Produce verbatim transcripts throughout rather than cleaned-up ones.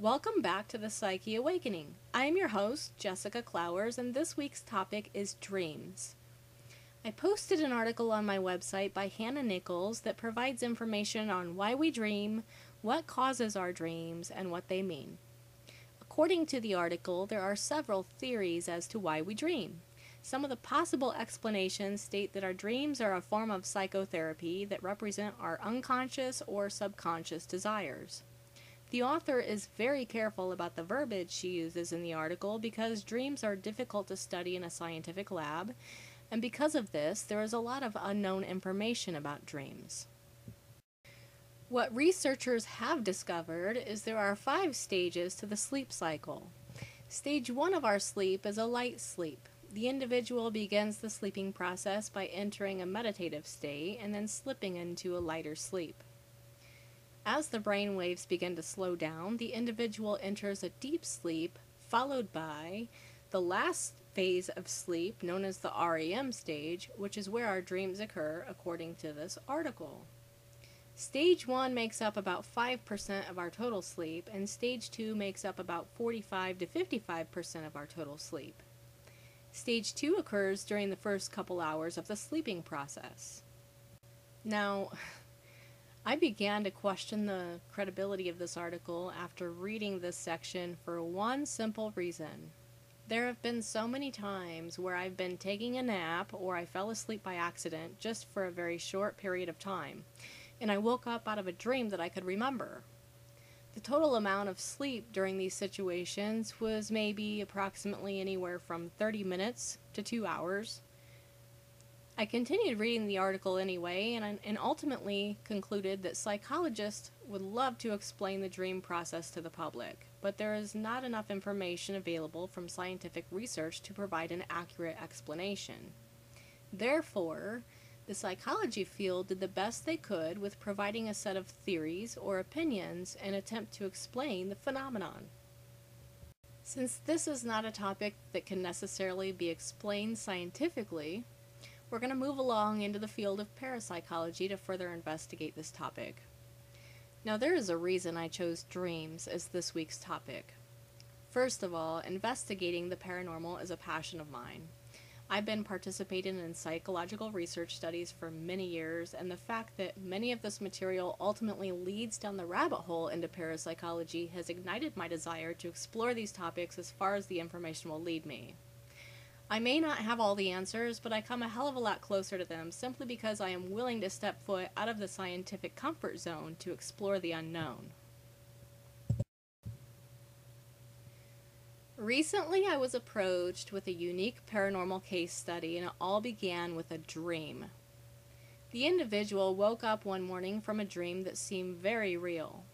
Welcome back to The Psyche Awakening. I am your host, Jessica Clowers, and this week's topic is dreams. I posted an article on my website by Hannah Nichols that provides information on why we dream, what causes our dreams, and what they mean. According to the article, there are several theories as to why we dream. Some of the possible explanations state that our dreams are a form of psychotherapy that represent our unconscious or subconscious desires. The author is very careful about the verbiage she uses in the article because dreams are difficult to study in a scientific lab, and because of this, there is a lot of unknown information about dreams. What researchers have discovered is there are five stages to the sleep cycle. Stage one of our sleep is a light sleep. The individual begins the sleeping process by entering a meditative state and then slipping into a lighter sleep. As the brain waves begin to slow down, the individual enters a deep sleep, followed by the last phase of sleep, known as the R E M stage, which is where our dreams occur, according to this article. Stage one makes up about five percent of our total sleep, and Stage two makes up about forty-five to fifty-five percent of our total sleep. Stage two occurs during the first couple hours of the sleeping process. Now, I began to question the credibility of this article after reading this section for one simple reason. There have been so many times where I've been taking a nap or I fell asleep by accident just for a very short period of time, and I woke up out of a dream that I could remember. The total amount of sleep during these situations was maybe approximately anywhere from thirty minutes to two hours. I continued reading the article anyway, and, and ultimately concluded that psychologists would love to explain the dream process to the public, but there is not enough information available from scientific research to provide an accurate explanation. Therefore, the psychology field did the best they could with providing a set of theories or opinions in an attempt to explain the phenomenon. Since this is not a topic that can necessarily be explained scientifically, we're going to move along into the field of parapsychology to further investigate this topic. Now, there is a reason I chose dreams as this week's topic. First of all, investigating the paranormal is a passion of mine. I've been participating in psychological research studies for many years, and the fact that many of this material ultimately leads down the rabbit hole into parapsychology has ignited my desire to explore these topics as far as the information will lead me. I may not have all the answers, but I come a hell of a lot closer to them simply because I am willing to step foot out of the scientific comfort zone to explore the unknown. Recently, I was approached with a unique paranormal case study, and it all began with a dream. The individual woke up one morning from a dream that seemed very real.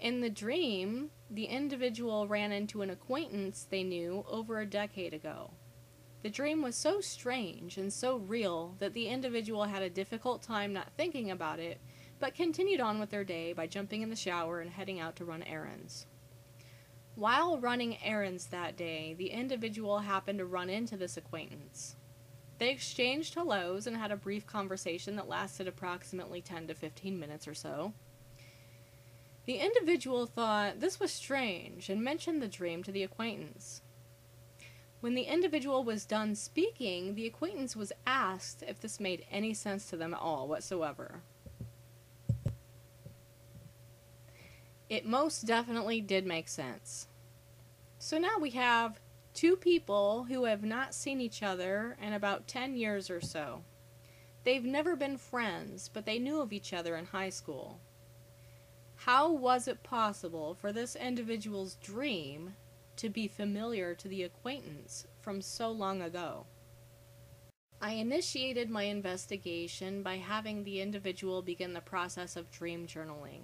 In the dream, the individual ran into an acquaintance they knew over a decade ago. The dream was so strange and so real that the individual had a difficult time not thinking about it, but continued on with their day by jumping in the shower and heading out to run errands. While running errands that day, the individual happened to run into this acquaintance. They exchanged hellos and had a brief conversation that lasted approximately ten to fifteen minutes or so. The individual thought this was strange and mentioned the dream to the acquaintance. When the individual was done speaking, the acquaintance was asked if this made any sense to them at all whatsoever. It most definitely did make sense. So now we have two people who have not seen each other in about ten years or so. They've never been friends, but they knew of each other in high school. How was it possible for this individual's dream to be familiar to the acquaintance from so long ago? I initiated my investigation by having the individual begin the process of dream journaling.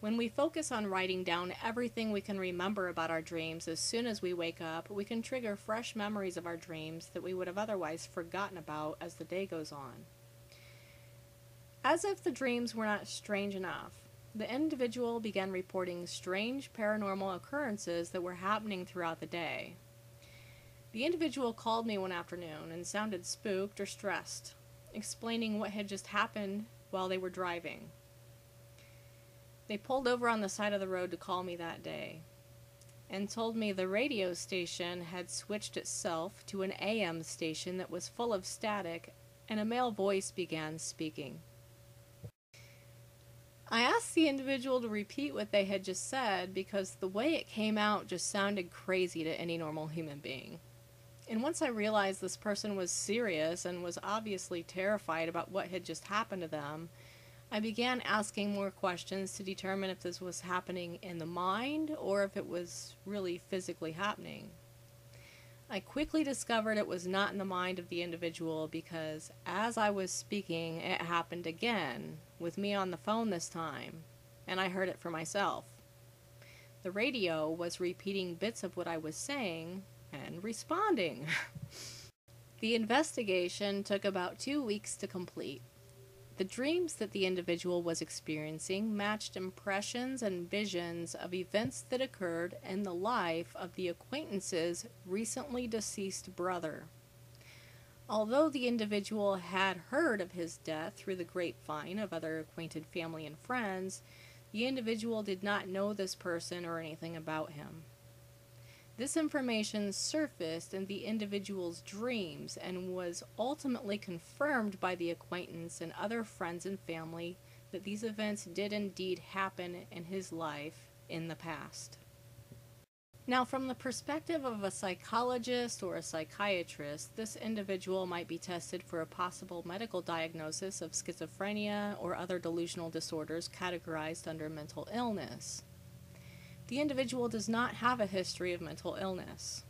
When we focus on writing down everything we can remember about our dreams as soon as we wake up, we can trigger fresh memories of our dreams that we would have otherwise forgotten about as the day goes on. As if the dreams were not strange enough, the individual began reporting strange paranormal occurrences that were happening throughout the day. The individual called me one afternoon and sounded spooked or stressed, explaining what had just happened while they were driving. They pulled over on the side of the road to call me that day and told me the radio station had switched itself to an A M station that was full of static, and a male voice began speaking. I asked the individual to repeat what they had just said because the way it came out just sounded crazy to any normal human being. And once I realized this person was serious and was obviously terrified about what had just happened to them, I began asking more questions to determine if this was happening in the mind or if it was really physically happening. I quickly discovered it was not in the mind of the individual because as I was speaking, it happened again, with me on the phone this time, and I heard it for myself. The radio was repeating bits of what I was saying and responding. The investigation took about two weeks to complete. The dreams that the individual was experiencing matched impressions and visions of events that occurred in the life of the acquaintance's recently deceased brother. Although the individual had heard of his death through the grapevine of other acquainted family and friends, the individual did not know this person or anything about him. This information surfaced in the individual's dreams and was ultimately confirmed by the acquaintance and other friends and family that these events did indeed happen in his life in the past. Now, from the perspective of a psychologist or a psychiatrist, this individual might be tested for a possible medical diagnosis of schizophrenia or other delusional disorders categorized under mental illness. The individual does not have a history of mental illness.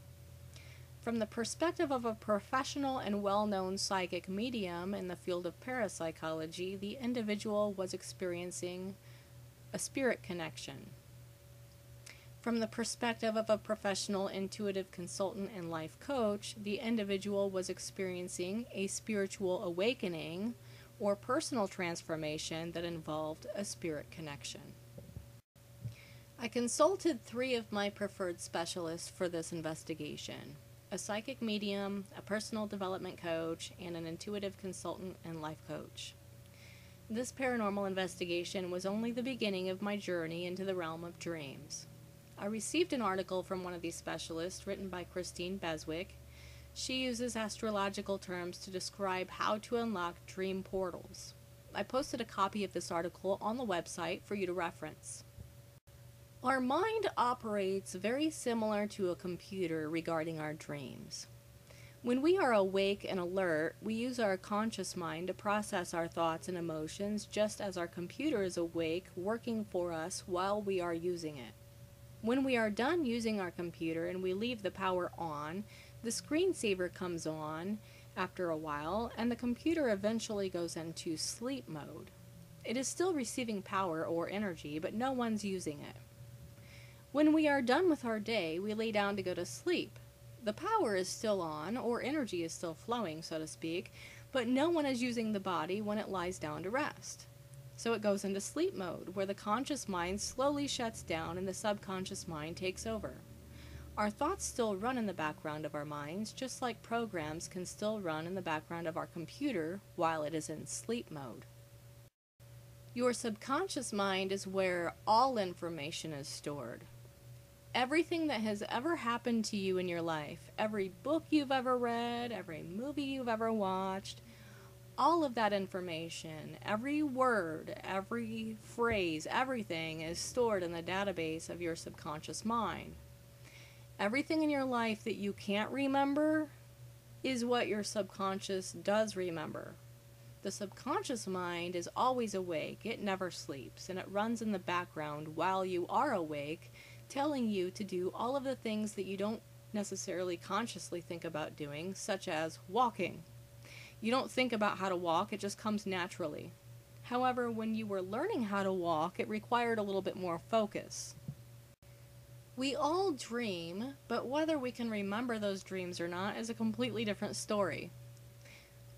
From the perspective of a professional and well-known psychic medium in the field of parapsychology, the individual was experiencing a spirit connection. From the perspective of a professional intuitive consultant and life coach, the individual was experiencing a spiritual awakening or personal transformation that involved a spirit connection. I consulted three of my preferred specialists for this investigation: a psychic medium, a personal development coach, and an intuitive consultant and life coach. This paranormal investigation was only the beginning of my journey into the realm of dreams. I received an article from one of these specialists written by Christine Beswick. She uses astrological terms to describe how to unlock dream portals. I posted a copy of this article on the website for you to reference. Our mind operates very similar to a computer regarding our dreams. When we are awake and alert, we use our conscious mind to process our thoughts and emotions just as our computer is awake, working for us while we are using it. When we are done using our computer and we leave the power on, the screensaver comes on after a while, and the computer eventually goes into sleep mode. It is still receiving power or energy, but no one's using it. When we are done with our day, we lay down to go to sleep. The power is still on, or energy is still flowing, so to speak, but no one is using the body when it lies down to rest. So it goes into sleep mode, where the conscious mind slowly shuts down and the subconscious mind takes over. Our thoughts still run in the background of our minds, just like programs can still run in the background of our computer while it is in sleep mode. Your subconscious mind is where all information is stored. Everything that has ever happened to you in your life, every book you've ever read, every movie you've ever watched, all of that information, every word, every phrase, everything is stored in the database of your subconscious mind. Everything in your life that you can't remember is what your subconscious does remember. The subconscious mind is always awake, it never sleeps, and it runs in the background while you are awake, telling you to do all of the things that you don't necessarily consciously think about doing, such as walking. You don't think about how to walk, it just comes naturally. However, when you were learning how to walk, it required a little bit more focus. We all dream, but whether we can remember those dreams or not is a completely different story.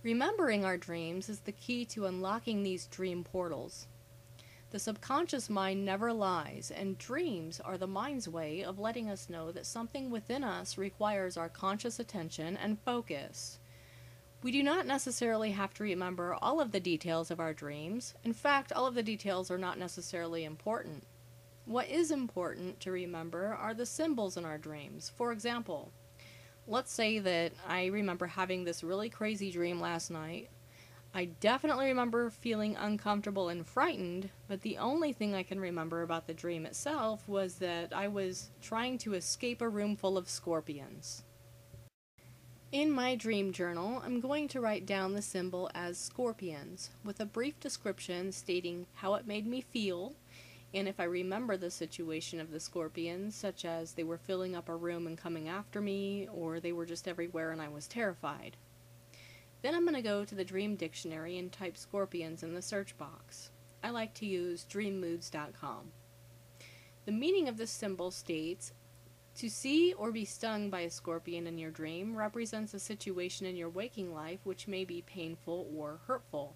Remembering our dreams is the key to unlocking these dream portals. The subconscious mind never lies, and dreams are the mind's way of letting us know that something within us requires our conscious attention and focus. We do not necessarily have to remember all of the details of our dreams. In fact, all of the details are not necessarily important. What is important to remember are the symbols in our dreams. For example, let's say that I remember having this really crazy dream last night. I definitely remember feeling uncomfortable and frightened, but the only thing I can remember about the dream itself was that I was trying to escape a room full of scorpions. In my dream journal, I'm going to write down the symbol as scorpions, with a brief description stating how it made me feel, and if I remember the situation of the scorpions, such as they were filling up a room and coming after me, or they were just everywhere and I was terrified. Then I'm going to go to the Dream Dictionary and type scorpions in the search box. I like to use Dream Moods dot com. The meaning of this symbol states, to see or be stung by a scorpion in your dream represents a situation in your waking life which may be painful or hurtful.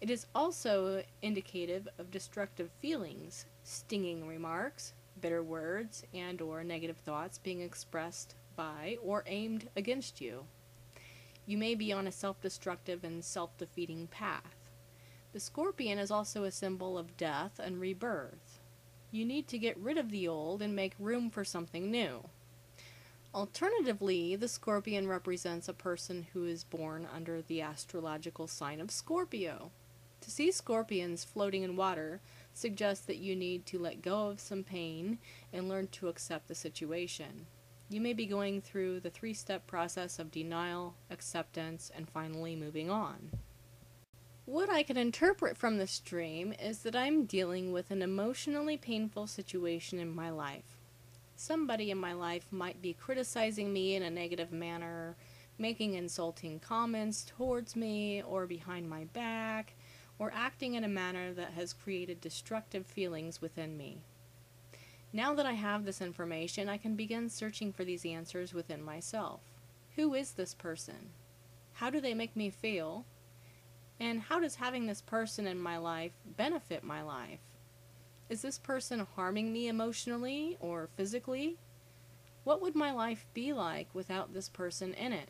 It is also indicative of destructive feelings, stinging remarks, bitter words, and or negative thoughts being expressed by or aimed against you. You may be on a self-destructive and self-defeating path. The scorpion is also a symbol of death and rebirth. You need to get rid of the old and make room for something new. Alternatively, the scorpion represents a person who is born under the astrological sign of Scorpio. To see scorpions floating in water suggests that you need to let go of some pain and learn to accept the situation. You may be going through the three-step process of denial, acceptance, and finally moving on. What I can interpret from this dream is that I'm dealing with an emotionally painful situation in my life. Somebody in my life might be criticizing me in a negative manner, making insulting comments towards me or behind my back, or acting in a manner that has created destructive feelings within me. Now that I have this information, I can begin searching for these answers within myself. Who is this person? How do they make me feel? And how does having this person in my life benefit my life? Is this person harming me emotionally or physically? What would my life be like without this person in it?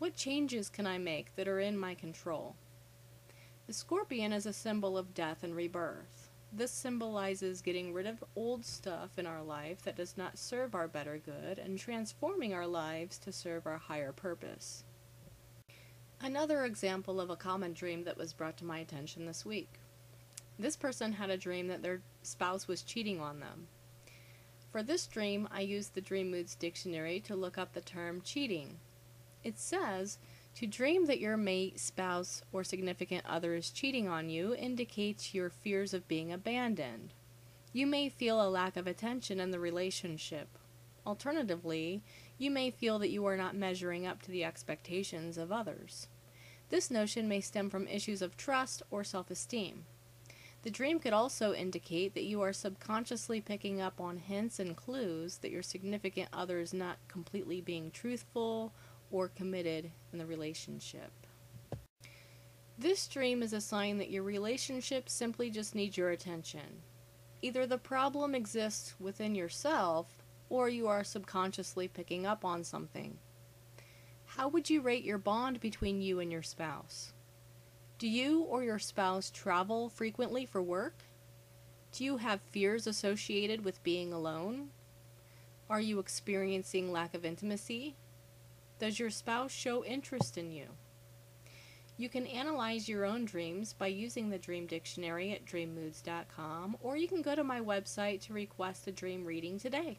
What changes can I make that are in my control? The scorpion is a symbol of death and rebirth. This symbolizes getting rid of old stuff in our life that does not serve our better good and transforming our lives to serve our higher purpose. Another example of a common dream that was brought to my attention this week. This person had a dream that their spouse was cheating on them. For this dream, I used the Dream Moods Dictionary to look up the term cheating. It says, to dream that your mate, spouse, or significant other is cheating on you indicates your fears of being abandoned. You may feel a lack of attention in the relationship. Alternatively, you may feel that you are not measuring up to the expectations of others. This notion may stem from issues of trust or self-esteem. The dream could also indicate that you are subconsciously picking up on hints and clues that your significant other is not completely being truthful or committed in the relationship. This dream is a sign that your relationship simply just needs your attention. Either the problem exists within yourself, or you are subconsciously picking up on something. How would you rate your bond between you and your spouse? Do you or your spouse travel frequently for work? Do you have fears associated with being alone? Are you experiencing lack of intimacy? Does your spouse show interest in you? You can analyze your own dreams by using the Dream Dictionary at Dream Moods dot com, or you can go to my website to request a dream reading today.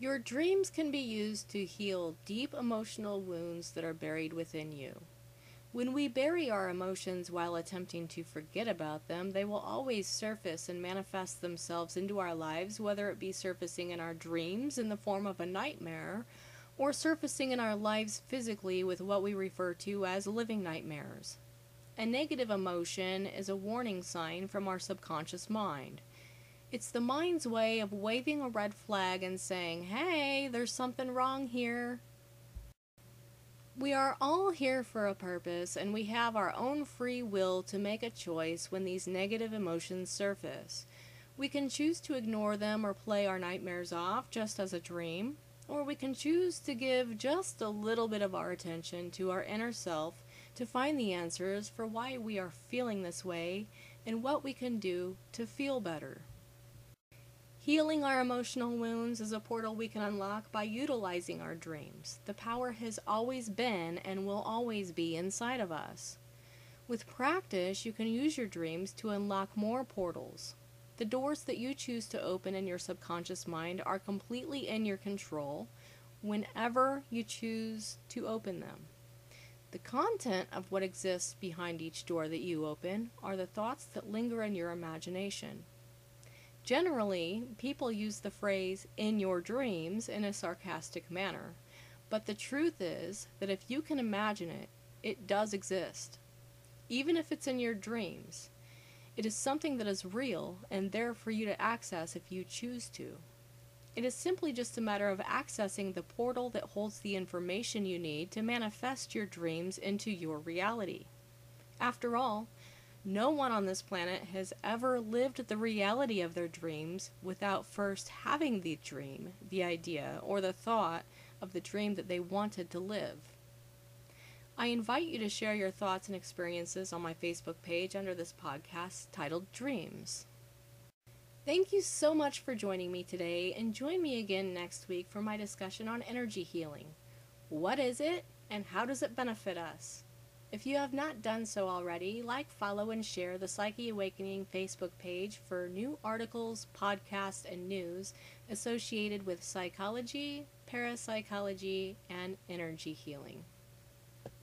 Your dreams can be used to heal deep emotional wounds that are buried within you. When we bury our emotions while attempting to forget about them, they will always surface and manifest themselves into our lives, whether it be surfacing in our dreams in the form of a nightmare, or surfacing in our lives physically with what we refer to as living nightmares. A negative emotion is a warning sign from our subconscious mind. It's the mind's way of waving a red flag and saying, "Hey, there's something wrong here." We are all here for a purpose, and we have our own free will to make a choice when these negative emotions surface. We can choose to ignore them or play our nightmares off just as a dream, or we can choose to give just a little bit of our attention to our inner self to find the answers for why we are feeling this way and what we can do to feel better. Healing our emotional wounds is a portal we can unlock by utilizing our dreams. The power has always been and will always be inside of us. With practice, you can use your dreams to unlock more portals. The doors that you choose to open in your subconscious mind are completely in your control whenever you choose to open them. The content of what exists behind each door that you open are the thoughts that linger in your imagination. Generally, people use the phrase, "in your dreams," in a sarcastic manner, but the truth is that if you can imagine it, it does exist. Even if it's in your dreams, it is something that is real and there for you to access if you choose to. It is simply just a matter of accessing the portal that holds the information you need to manifest your dreams into your reality. After all, no one on this planet has ever lived the reality of their dreams without first having the dream, the idea, or the thought of the dream that they wanted to live. I invite you to share your thoughts and experiences on my Facebook page under this podcast titled Dreams. Thank you so much for joining me today, and join me again next week for my discussion on energy healing. What is it, and how does it benefit us? If you have not done so already, like, follow, and share the Psyche Awakening Facebook page for new articles, podcasts, and news associated with psychology, parapsychology, and energy healing.